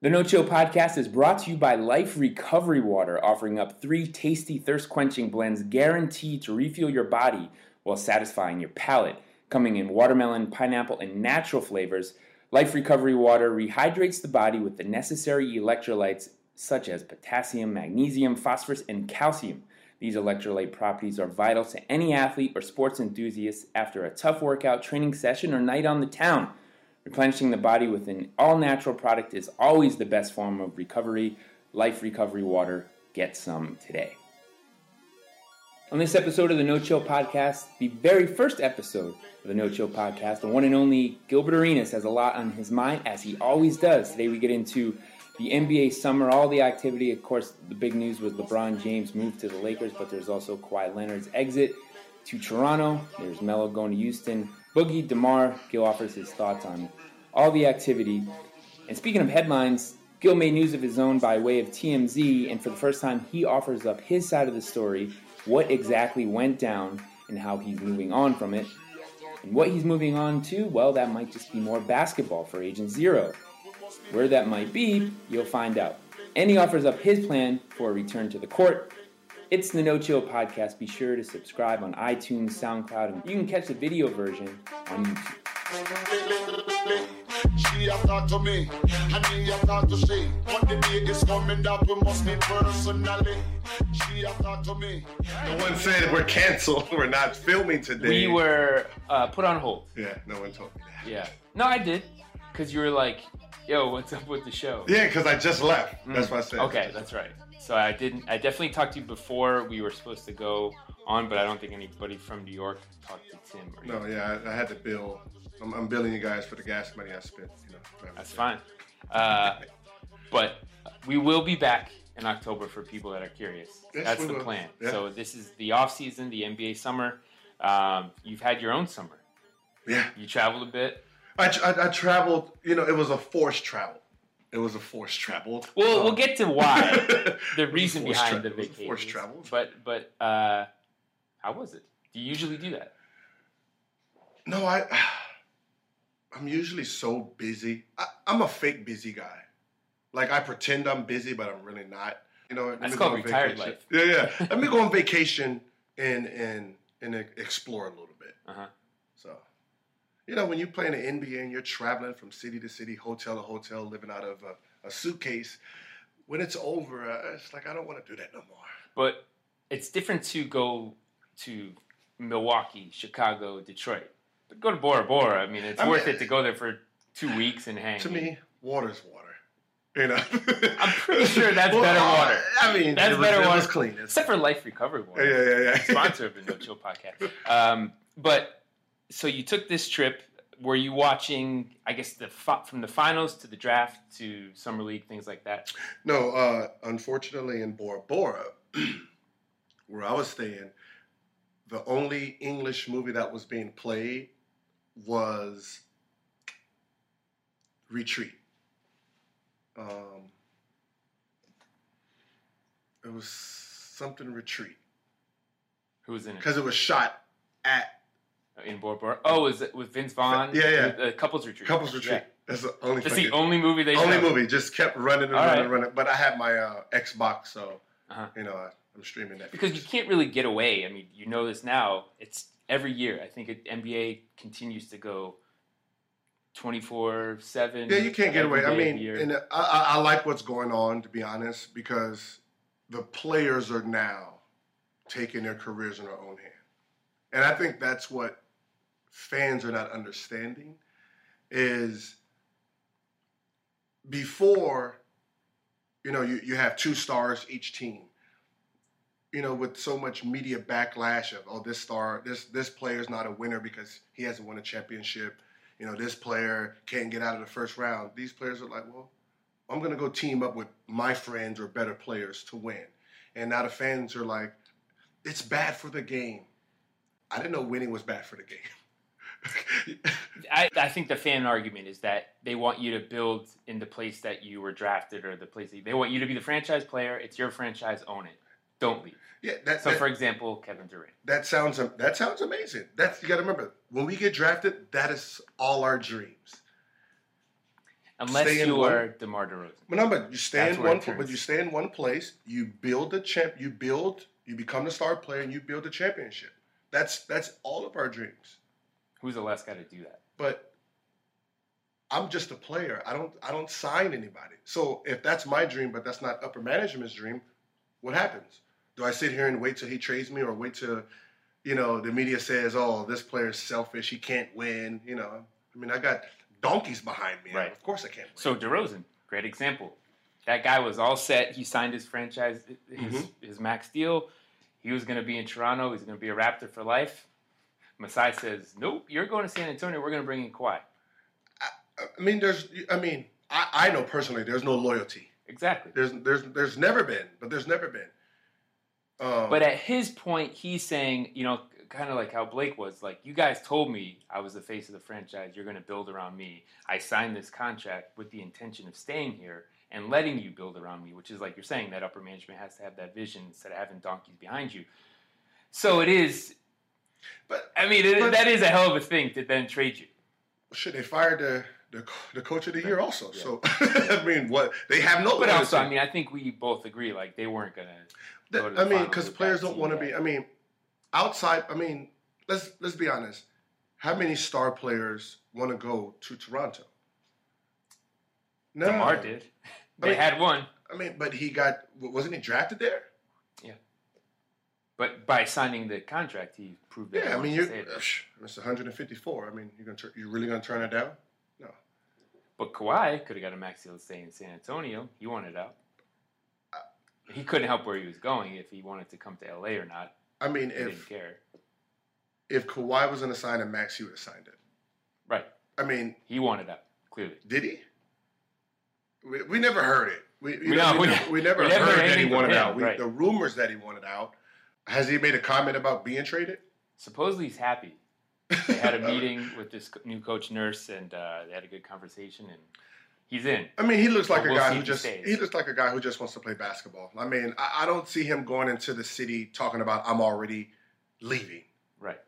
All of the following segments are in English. The No Chill Podcast is brought to you by Life Recovery Water, offering up 3 tasty thirst-quenching blends guaranteed to refuel your body while satisfying your palate. Coming in watermelon, pineapple, and natural flavors, Life Recovery Water rehydrates the body with the necessary electrolytes such as potassium, magnesium, phosphorus, and calcium. These electrolyte properties are vital to any athlete or sports enthusiast after a tough workout, training session, or night on the town. Replenishing the body with an all-natural product is always the best form of recovery. Life Recovery Water. Get some today. On this episode of the No Chill Podcast, the very first episode of the No Chill Podcast, the one and only Gilbert Arenas has a lot on his mind, as he always does. Today we get into the NBA summer, all the activity. Of course, the big news was LeBron James' move to the Lakers, but there's also Kawhi Leonard's exit to Toronto. There's Melo going to Houston. Boogie, DeMar, Gil offers his thoughts on all the activity. And speaking of headlines, Gil made news of his own by way of TMZ, and for the first time, he offers up his side of the story, what exactly went down and how he's moving on from it. And what he's moving on to, well, that might just be more basketball for Agent Zero. Where that might be, you'll find out. And he offers up his plan for a return to the court. It's the No Chill Podcast. Be sure to subscribe on iTunes, SoundCloud, and you can catch the video version on YouTube. She have talked to me, and he have talked to she. But the day is coming that we must meet personally. She have talked to me. No one said we're canceled. We're not filming today. We were put on hold. Yeah, no one told me that. Yeah. No, I did. Because you were like, yo, what's up with the show? Yeah, because I just left. That's what I said. Okay, that's right. So I definitely talked to you before we were supposed to go on, but I don't think anybody from New York talked to Tim. Or no, yeah, I had to bill. I'm billing you guys for the gas money I spent. You know, that's fine. But we will be back in October for people that are curious. Yes, that's the plan. Yeah. So this is the off season, the NBA summer. You've had your own summer. Yeah. You traveled a bit. I traveled. You know, it was a forced travel. It was a forced travel. Well, we'll get to why. The reason behind the vacation. Forced travel. But how was it? Do you usually do that? No, I'm usually so busy. I'm a fake busy guy. Like, I pretend I'm busy, but I'm really not. You know, that's called retired life. Yeah. Let me go on vacation and explore a little bit. Uh huh. So. You know, when you play in the NBA and you're traveling from city to city, hotel to hotel, living out of a suitcase, when it's over, it's like, I don't want to do that no more. But it's different to go to Milwaukee, Chicago, Detroit. But go to Bora Bora. I mean, it's worth it to go there for 2 weeks and hang. To me, water's water. You know? I'm pretty sure that's better water. I mean, that's better water. It's clean. Except for Life Recovery Water. Yeah. Sponsor of the No Chill Podcast. But... So you took this trip. Were you watching, I guess, from the finals to the draft to summer league, things like that? No, unfortunately, in Bora Bora, where I was staying, the only English movie that was being played was Retreat. It was something Retreat. Who was in it? Because it was shot at. In Bora Bora. Oh, is it with Vince Vaughn? Yeah. Couples Retreat. Yeah. That's the only. That's the only movie they. Only movie. Just kept running and running. But I had my Xbox, so you know I'm streaming that. Because you can't really get away. I mean, you know this now. It's every year. I think NBA continues to go 24/7. Yeah, you can't get away. I mean, and I like what's going on, to be honest, because the players are now taking their careers in their own hands, and I think that's what. Fans are not understanding is before, you know, you have 2 stars each team, you know, with so much media backlash of, oh, this player's not a winner because he hasn't won a championship. You know, this player can't get out of the first round. These players are like, well, I'm going to go team up with my friends or better players to win. And now the fans are like, it's bad for the game. I didn't know winning was bad for the game. I think the fan argument is that they want you to build in the place that you were drafted or the place that they want you to be the franchise player. It's your franchise, own it. Don't leave. Yeah. For example, Kevin Durant. That sounds amazing. You got to remember, when we get drafted, that is all our dreams. Unless you are DeMar DeRozan. But you stay in one place, you build a champ, you become the star player, and you build a championship. That's all of our dreams. Who's the last guy to do that? But I'm just a player. I don't sign anybody. So if that's my dream, but that's not upper management's dream, what happens? Do I sit here and wait till he trades me, or wait till, the media says, oh, this player's selfish, he can't win, I got donkeys behind me. Right. Of course I can't win. So DeRozan, great example. That guy was all set. He signed his franchise, his max deal. He was going to be in Toronto. He's going to be a Raptor for life. Masai says, nope, you're going to San Antonio. We're going to bring in Kawhi. I know personally there's no loyalty. Exactly. There's never been. But at his point, he's saying, kind of like how Blake was, like, you guys told me I was the face of the franchise. You're going to build around me. I signed this contract with the intention of staying here and letting you build around me, which is like you're saying, that upper management has to have that vision instead of having donkeys behind you. So it is. But that is a hell of a thing to then trade you. Should they fire the coach of the year also? Yeah. So what they have no. But also, I think we both agree they weren't going to. Because players don't want to be. Outside. Let's be honest. How many star players want to go to Toronto? No, DeMar did. They had one. But he got. Wasn't he drafted there? Yeah. But by signing the contract, he proved that. Yeah, it's 154. You're really going to turn it down? No. But Kawhi could have got a max deal to stay in San Antonio. He wanted out. He couldn't help where he was going if he wanted to come to LA or not. He didn't care. If Kawhi was going to sign a max, he would have signed it. Right. He wanted out, clearly. Did he? We never heard it. We never heard that he wanted out. The rumors that he wanted out. Has he made a comment about being traded? Supposedly he's happy. They had a meeting with this new coach, Nurse, and they had a good conversation, and he's in. He looks like a guy who just wants to play basketball. I don't see him going into the city talking about I'm already leaving. Right.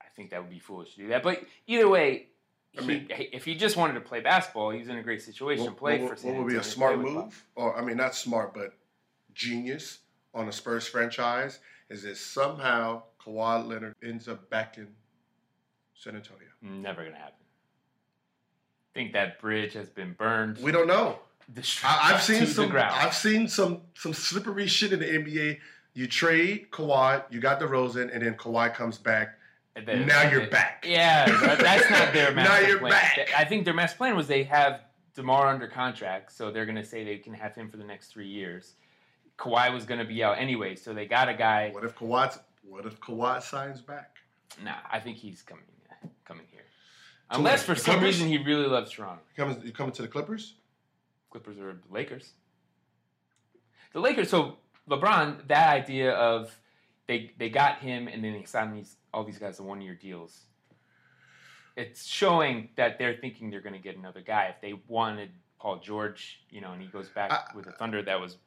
I think that would be foolish to do that. But either way, if he just wanted to play basketball, he's in a great situation. What would be a smart move? Or not smart, but genius. On the Spurs franchise, is that somehow Kawhi Leonard ends up back in San Antonio. Never going to happen. I think that bridge has been burned. We don't know. I've seen some slippery shit in the NBA. You trade Kawhi, you got DeRozan, and then Kawhi comes back. You're back. Yeah, that's not their master plan. Now you're back. I think their master plan was they have DeMar under contract, so they're going to say they can have him for the next 3 years. Kawhi was going to be out anyway, so they got a guy. What if Kawhi signs back? Nah, I think he's coming here. Unless for some reason he really loves Toronto. You coming to the Clippers? Clippers or Lakers? The Lakers. So LeBron, that idea of they got him and then they signed all these guys to 1-year deals. It's showing that they're thinking they're going to get another guy. If they wanted Paul George, and he goes back with the Thunder, that was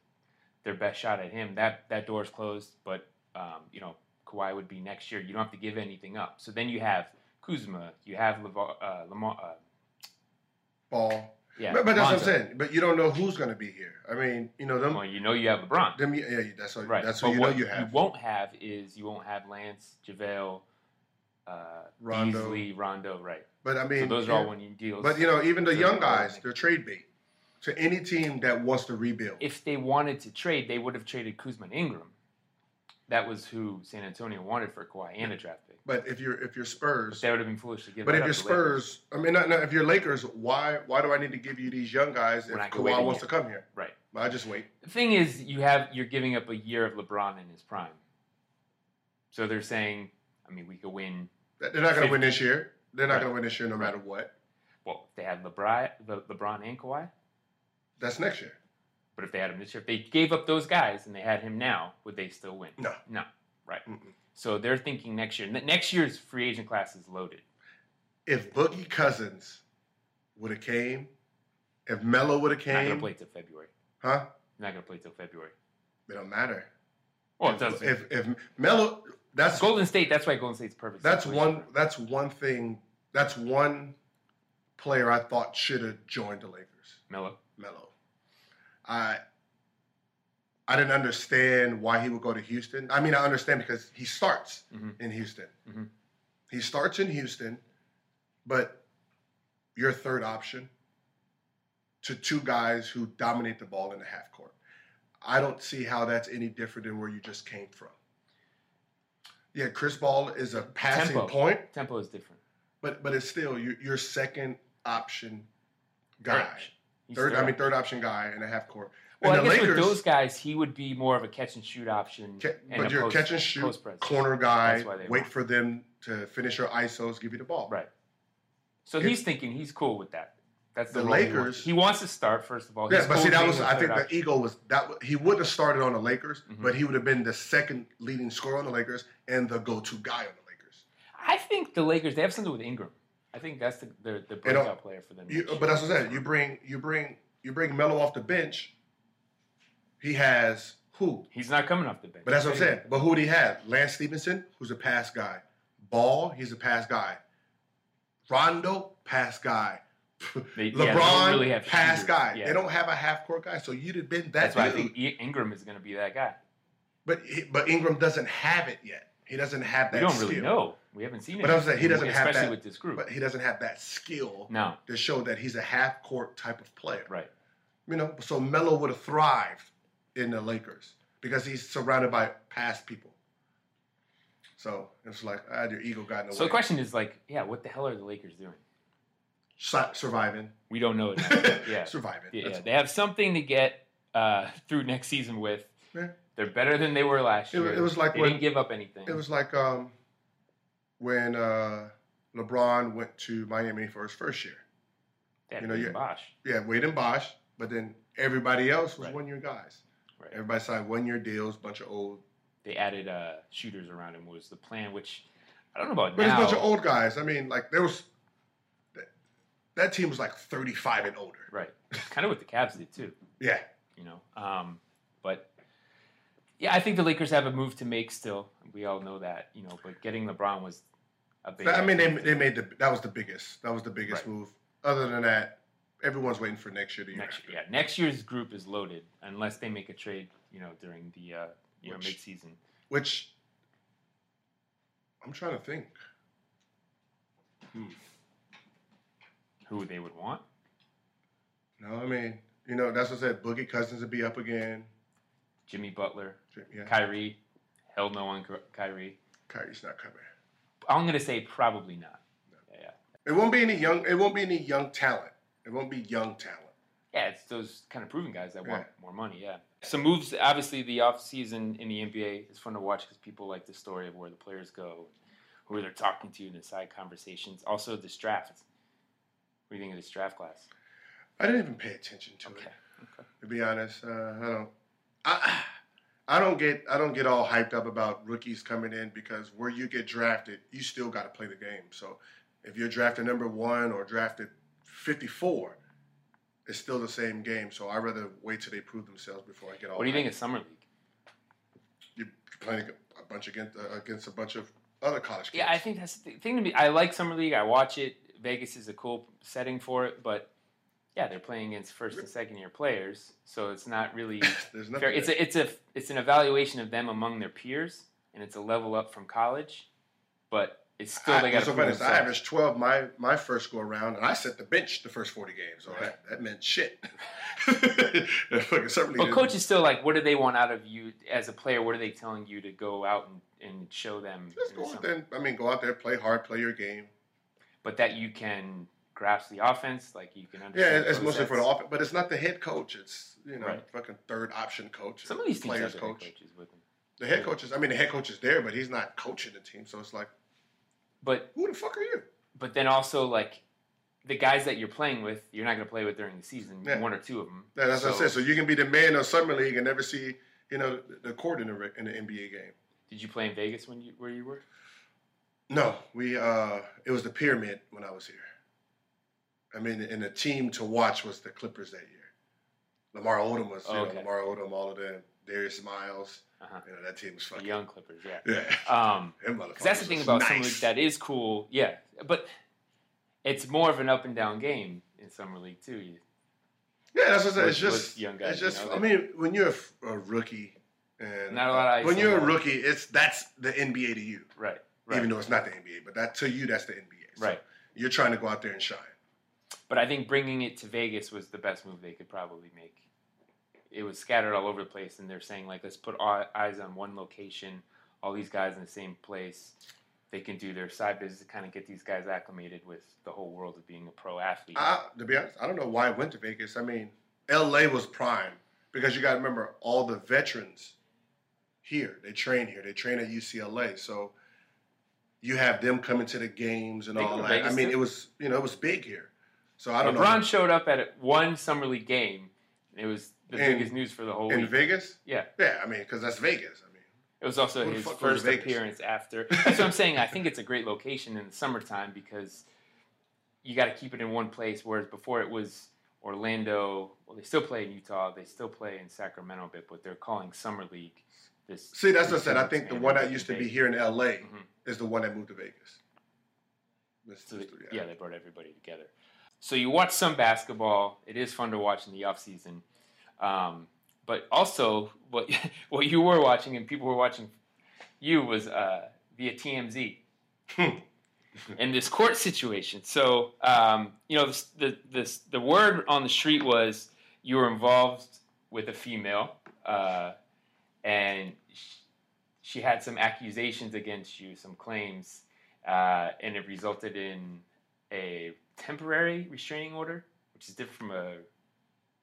their best shot at him. That door's closed, but Kawhi would be next year. You don't have to give anything up. So then you have Kuzma, you have Lamar Ball. Yeah, but that's Rondo. What I'm saying. But you don't know who's going to be here. Them. Well, you have LeBron. That's what, right. That's what you have. You won't have Lance, JaVale, Beasley, Rondo. Right. But so those are all 1-year deals. But even the young guys, they're trade bait. To any team that wants to rebuild. If they wanted to trade, they would have traded Kuzma and Ingram. That was who San Antonio wanted for Kawhi and a draft pick. But if you're Spurs, that would have been foolish to give. But if you're Spurs, if you're Lakers, why do I need to give you these young guys if Kawhi wants to come here? Right. I just wait. The thing is, you're giving up a year of LeBron in his prime. So they're saying, we could win. They're not going to win this year. They're not going to win this year, no matter what. Well, if they had LeBron and Kawhi. That's next year. But if they had him this year, if they gave up those guys and they had him now, would they still win? No. Right. Mm-mm. So they're thinking next year. Next year's free agent class is loaded. If Boogie Cousins would have came, if Melo would have came. Not going to play till February. Huh? Not going to play till February. It don't matter. Well, it doesn't. If Melo, that's Golden State. That's why Golden State's perfect. That's one thing. That's one player I thought should have joined the Lakers. Melo. I didn't understand why he would go to Houston. I mean, I understand because he starts in Houston. He starts in Houston, but your third option to two guys who dominate the ball in the half court. I don't see how that's any different than where you just came from. Yeah, Chris Paul is a passing point. Tempo is different. But it's still your second option guy. Third option guy in a half court. Well, and I guess Lakers, with those guys, he would be more of a catch-and-shoot option. But you're a catch-and-shoot corner guy, wait for them to finish your ISOs, give you the ball. Right. So he's thinking he's cool with that. That's the Lakers. He wants to start, first of all. Yeah, but see, that was, I think the ego was that he would have started on the Lakers, but he would have been the second leading scorer on the Lakers and the go-to guy on the Lakers. I think the Lakers, they have something with Ingram. I think that's the breakout player for them. But that's what I said. You bring Melo off the bench. He has who? He's not coming off the bench. But that's what I'm saying. But who would he have? Lance Stephenson, who's a pass guy. Ball, he's a pass guy. Rondo, pass guy. LeBron, really pass guy. Yeah. They don't have a half-court guy, so you'd have been that's why I think Ingram is going to be that guy. But Ingram doesn't have it yet. He doesn't have that skill. We don't really know. We haven't seen it. But I was saying, he doesn't have that. Especially with this group. But he doesn't have that skill to show that he's a half-court type of player. Right. You know, so Melo would have thrived in the Lakers because he's surrounded by past people. So it's like, your ego got in the way. So the question is like, what the hell are the Lakers doing? Surviving. We don't know it now. Yeah. Surviving. Yeah. They have something to get through next season with. Yeah. They're better than they were last year. It was like they didn't give up anything. It was like when LeBron went to Miami for his first year. They had Wade and Bosch. Yeah, Wade and Bosch. But then everybody else was one-year guys. Right. Everybody signed one-year deals, bunch of old. They added shooters around him was the plan, which I don't know about now. But it's a bunch of old guys. I mean, like, there was – that team was like 35 and older. Right. Kind of what the Cavs did, too. Yeah. You know? But, yeah, I think the Lakers have a move to make still. We all know that, you know. But getting LeBron was a big – I mean, they made the – that was the biggest move. Other than that, everyone's waiting for next year. Next year's group is loaded unless they make a trade, you know, during the mid-season. Which I'm trying to think. Who they would want? No, I mean, you know, that's what I said. Boogie Cousins would be up again. Jimmy Butler, Kyrie. Hell no on Kyrie. Kyrie's not coming. I'm gonna say probably not. No. Yeah. It won't be any young talent. It won't be young talent. Yeah, it's those kind of proven guys that want more money, Some moves, obviously, the offseason in the NBA is fun to watch because people like the story of where the players go, who they're talking to, and the side conversations. Also, this draft. What do you think of this draft class? I didn't even pay attention to it. Okay. To be honest, I don't get all hyped up about rookies coming in because where you get drafted, you still got to play the game. So if you're drafted number one or drafted 54, it's still the same game. So I'd rather wait till they prove themselves before I get all. What do you think of Summer League? You're playing a bunch against a bunch of other college kids. Yeah, I think that's the thing to me. I like Summer League. I watch it. Vegas is a cool setting for it, but yeah, they're playing against first and second year players, so it's not really fair. It's an evaluation of them among their peers, and it's a level up from college, but. It's still I averaged 12 my first go around, and I set the bench the first 40 games. So that meant shit. But coach is still like, what do they want out of you as a player? What are they telling you to go out and show them? Just go out there. I mean, go out there, play hard, play your game. But that you can grasp the offense, like you can understand. Yeah, it's mostly for the offense, but it's not the head coach. It's fucking third option coach. Some of these teams have coaches with them. The head coaches. I mean, the head coach is there, but he's not coaching the team, so it's like. But who the fuck are you? But then also, like, the guys that you're playing with, you're not going to play with during the season, one or two of them. Yeah, that's what I said. So you can be the man of Summer League and never see, you know, the court in the NBA game. Did you play in Vegas where you were? No. It was the Pyramid when I was here. I mean, and the team to watch was the Clippers that year. Lamar Odom was, Lamar Odom, all of them, Darius Miles. You know, that team was fucking... The young Clippers, yeah. Because that's the thing about Summer League that is cool. Yeah, but it's more of an up and down game in summer league too. Yeah, that's what I said. It's just young guys. It's just, you know, like, I mean, when you're a rookie, and not a lot of when you're a rookie, it's that's the NBA to you, right? Even though it's not the NBA, but that to you, that's the NBA. So right. You're trying to go out there and shine. But I think bringing it to Vegas was the best move they could probably make. It was scattered all over the place, and they're saying, like, let's put all eyes on one location, all these guys in the same place. They can do their side business to kind of get these guys acclimated with the whole world of being a pro athlete. To be honest, I don't know why I went to Vegas. I mean, L.A. was prime because you got to remember all the veterans here. They train here. They train at UCLA. So you have them coming to the games and all that. I mean, it was, you know, it was big here. So I don't know. LeBron showed up at one summer league game. It was the biggest news for the whole week. In Vegas? Yeah. Yeah, I mean, because that's Vegas. I mean, it was also his first appearance after. That's what I'm saying. I think it's a great location in the summertime because you got to keep it in one place, whereas before it was Orlando. Well, they still play in Utah. They still play in Sacramento a bit, but they're calling summer league this. See, that's what I said. I think the one that used to be here in L.A. is the one that moved to Vegas. Yeah, they brought everybody together. So you watch some basketball. It is fun to watch in the offseason. But also, what you were watching and people were watching you was via TMZ and this court situation. So, you know, the word on the street was you were involved with a female and she had some accusations against you, some claims, and it resulted in a temporary restraining order, which is different from a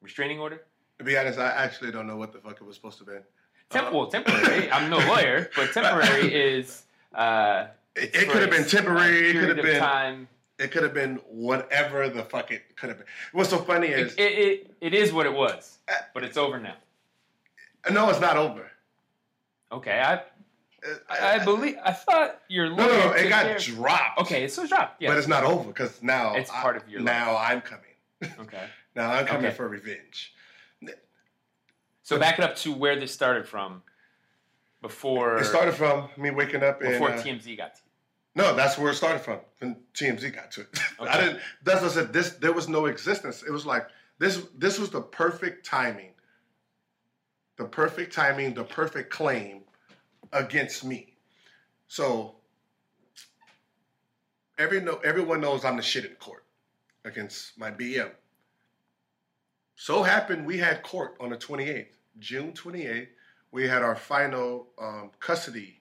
restraining order. To be honest, I actually don't know what the fuck it was supposed to be. Temporary. I'm no lawyer, but temporary is. It could have been temporary. It could have been time. It could have been whatever the fuck it could have been. What's so funny is it is what it was, but it's over now. No, it's not over. Okay, I believe I thought your lawyer. No, it got dropped. Okay, it's still dropped. Yeah, but it's not over because now it's part of your. Now life. I'm coming. Okay. Now I'm coming for revenge. So back it up to where this started from. Before it started from me waking up before TMZ got to it. No, that's where it started from. When TMZ got to it, okay. I didn't. That's what I said. There was no existence. It was like this was the perfect timing. The perfect claim against me. So everyone knows I'm the shit in court against my BM. So happened we had court on the 28th, June 28th. We had our final custody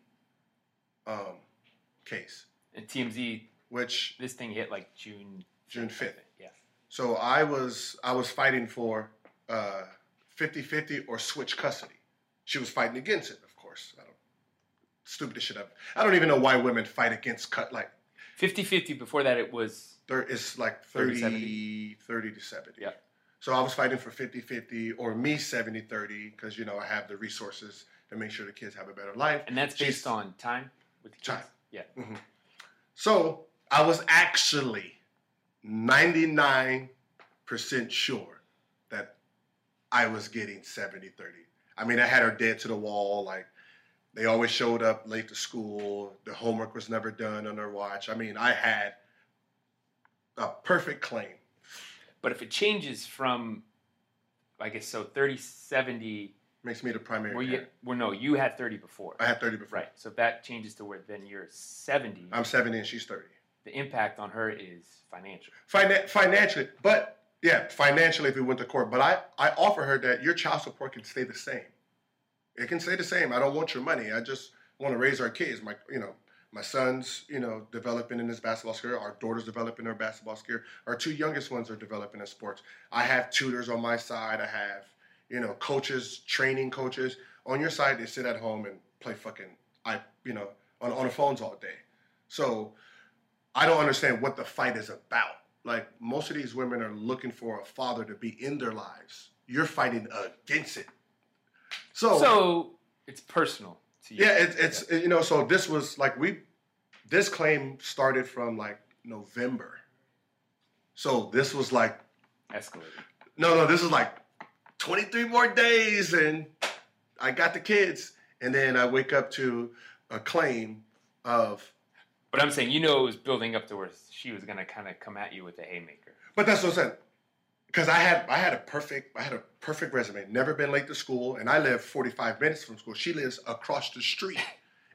case. And TMZ, which this thing hit like June 5th. Yeah. So I was fighting for 50-50 or switch custody. She was fighting against it, of course. Stupidest shit up. I don't even know why women fight against cut like 50-50. Before that, it was it's like 30 to 70. Yeah. So I was fighting for 50-50 or me 70-30 because, you know, I have the resources to make sure the kids have a better life. And that's based on time with the kids? Time. Yeah. Mm-hmm. So I was actually 99% sure that I was getting 70-30. I mean, I had her dead to the wall. Like, they always showed up late to school. The homework was never done on their watch. I mean, I had a perfect claim. But if it changes from, I guess, so 30-70... Makes me the primary parent. Well, no, you had 30 before. I had 30 before. Right, so if that changes to where then you're 70... I'm 70 and she's 30. The impact on her is financial. Financially, but, yeah, financially if we went to court. But I offer her that your child support can stay the same. It can stay the same. I don't want your money. I just want to raise our kids. My son's, you know, developing in his basketball career. Our daughter's developing in her basketball career. Our two youngest ones are developing in sports. I have tutors on my side. I have, you know, coaches, training coaches. On your side, they sit at home and play on the phones all day. So I don't understand what the fight is about. Like, most of these women are looking for a father to be in their lives. You're fighting against it. So it's personal. Yeah, it's you know, so this was like this claim started from like November. So this was like escalated. No, this is like 23 more days and I got the kids and then I wake up to a claim of But I'm saying, you know, it was building up to where she was going to kind of come at you with a haymaker. But that's what I'm saying. Because I had a perfect resume. Never been late to school, and I live 45 minutes from school. She lives across the street,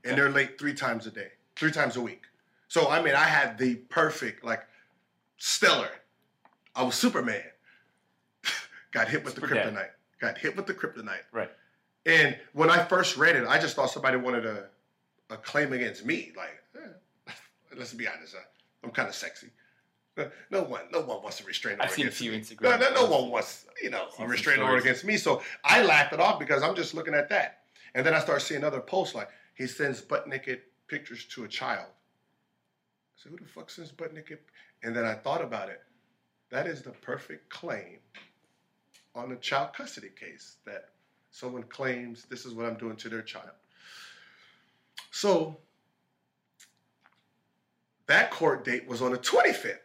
and they're late three times a week. So, I mean, I had the perfect, like, stellar. I was Superman. Got hit with the kryptonite. Right. And when I first read it, I just thought somebody wanted a claim against me. Like, let's be honest, I'm kind of sexy. No one wants to restrain order against me. I've seen a few Instagram. No one wants, you know, a restraint order against me. So I laughed it off because I'm just looking at that. And then I start seeing other posts like, he sends butt-naked pictures to a child. I said, who the fuck sends butt-naked? And then I thought about it. That is the perfect claim on a child custody case, that someone claims this is what I'm doing to their child. So that court date was on the 25th,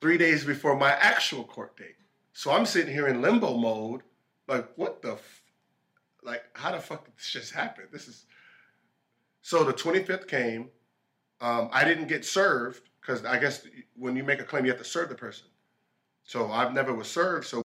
3 days before my actual court date. So I'm sitting here in limbo mode, like, what the, how the fuck did this just happen? So the 25th came. I didn't get served because I guess when you make a claim, you have to serve the person. So I've never was served. So